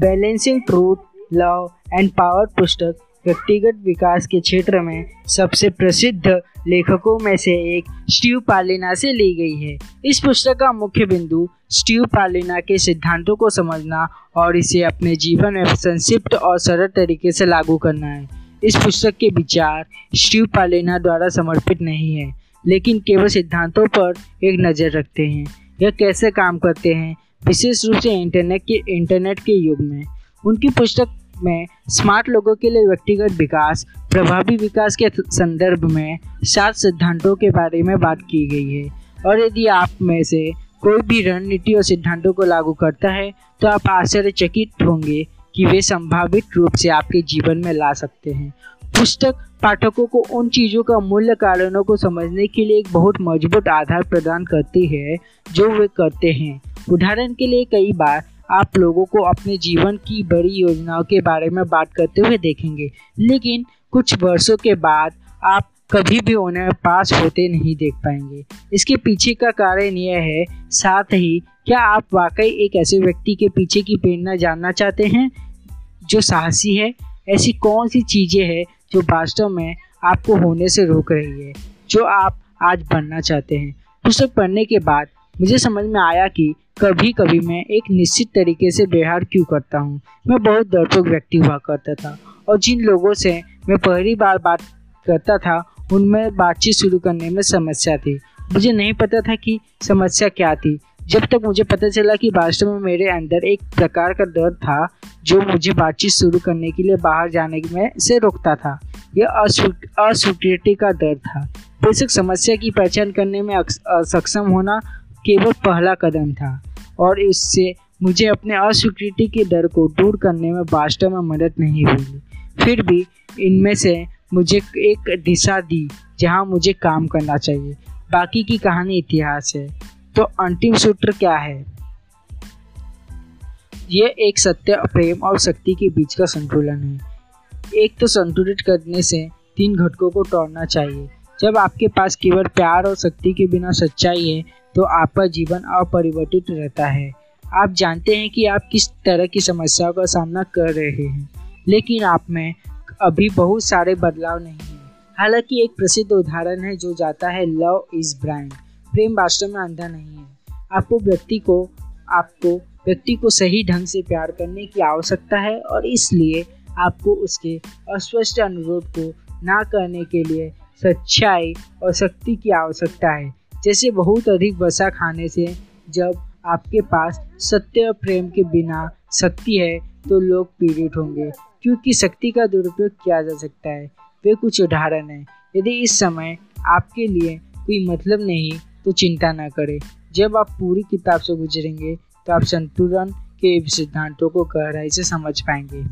Balancing truth love and power पुस्तक व्यक्तिगत विकास के क्षेत्र में सबसे प्रसिद्ध लेखकों में से एक स्टीव पालेना से ली गई है। इस पुस्तक का मुख्य बिंदु स्टीव पालेना के सिद्धांतों को समझना और इसे अपने जीवन में संक्षिप्त और सरल तरीके से लागू करना है। इस पुस्तक के विचार स्टीव पालेना द्वारा समर्पित नहीं है, लेकिन केवल सिद्धांतों पर एक नज़र रखते हैं। यह कैसे काम करते हैं, विशेष रूप से इंटरनेट के युग में। उनकी पुस्तक में स्मार्ट लोगों के लिए व्यक्तिगत विकास, प्रभावी विकास के संदर्भ में 7 सिद्धांतों के बारे में बात की गई है, और यदि आप में से कोई भी रणनीति और सिद्धांतों को लागू करता है तो आप आश्चर्यचकित होंगे कि वे संभावित रूप से आपके जीवन में ला सकते हैं। पुस्तक पाठकों को उन चीज़ों का मूल्य कारणों को समझने के लिए एक बहुत मजबूत आधार प्रदान करती है जो वे करते हैं। उदाहरण के लिए, कई बार आप लोगों को अपने जीवन की बड़ी योजनाओं के बारे में बात करते हुए देखेंगे, लेकिन कुछ वर्षों के बाद आप कभी भी उन्हें पास होते नहीं देख पाएंगे। इसके पीछे का कारण यह है। साथ ही, क्या आप वाकई एक ऐसे व्यक्ति के पीछे की प्रेरणा जानना चाहते हैं जो साहसी है? ऐसी कौन सी चीज़ें हैं जो वास्तव में आपको होने से रोक रही है जो आप आज बनना चाहते हैं? पुस्तक पढ़ने के बाद मुझे समझ में आया कि कभी कभी मैं एक निश्चित तरीके से व्यवहार क्यों करता हूँ। मैं बहुत डरपोक व्यक्ति हुआ करता था, और जिन लोगों से मैं पहली बार बात करता था उनमें बातचीत शुरू करने में समस्या थी। मुझे नहीं पता था कि समस्या क्या थी, जब तक मुझे पता चला कि वास्तव में मेरे अंदर एक प्रकार का डर था जो मुझे बातचीत शुरू करने के लिए बाहर जाने में से रोकता था। यह अस्वीकृति का डर था। बेशक समस्या की पहचान करने में असक्षम होना केवल पहला कदम था, और इससे मुझे अपने अस्वीकृति के डर को दूर करने में वास्तव में मदद नहीं हुई। फिर भी इनमें से मुझे एक दिशा दी जहां मुझे काम करना चाहिए। बाकी की कहानी इतिहास है। तो अंतिम सूत्र क्या है? यह एक सत्य, प्रेम और शक्ति के बीच का संतुलन है। एक तो संतुलित करने से 3 घटकों को तोड़ना चाहिए। जब आपके पास केवल प्यार और शक्ति के बिना सच्चाई है तो आपका जीवन अपरिवर्तित रहता है। आप जानते हैं कि आप किस तरह की समस्याओं का सामना कर रहे हैं, लेकिन आप में अभी बहुत सारे बदलाव नहीं हैं। हालांकि एक प्रसिद्ध उदाहरण है जो जाता है, लव इज ब्लाइंड। प्रेम वास्तव में अंधा नहीं है। आपको व्यक्ति को सही ढंग से प्यार करने की आवश्यकता है, और इसलिए आपको उसके अस्पष्ट अनुरोध को ना करने के लिए सच्चाई और शक्ति की आवश्यकता है। जैसे बहुत अधिक वसा खाने से। जब आपके पास सत्य और प्रेम के बिना शक्ति है तो लोग पीड़ित होंगे, क्योंकि शक्ति का दुरुपयोग किया जा सकता है। वे कुछ उदाहरण हैं। यदि इस समय आपके लिए कोई मतलब नहीं तो चिंता ना करें। जब आप पूरी किताब से गुजरेंगे तो आप संतुलन के सिद्धांतों को गहराई से समझ पाएंगे।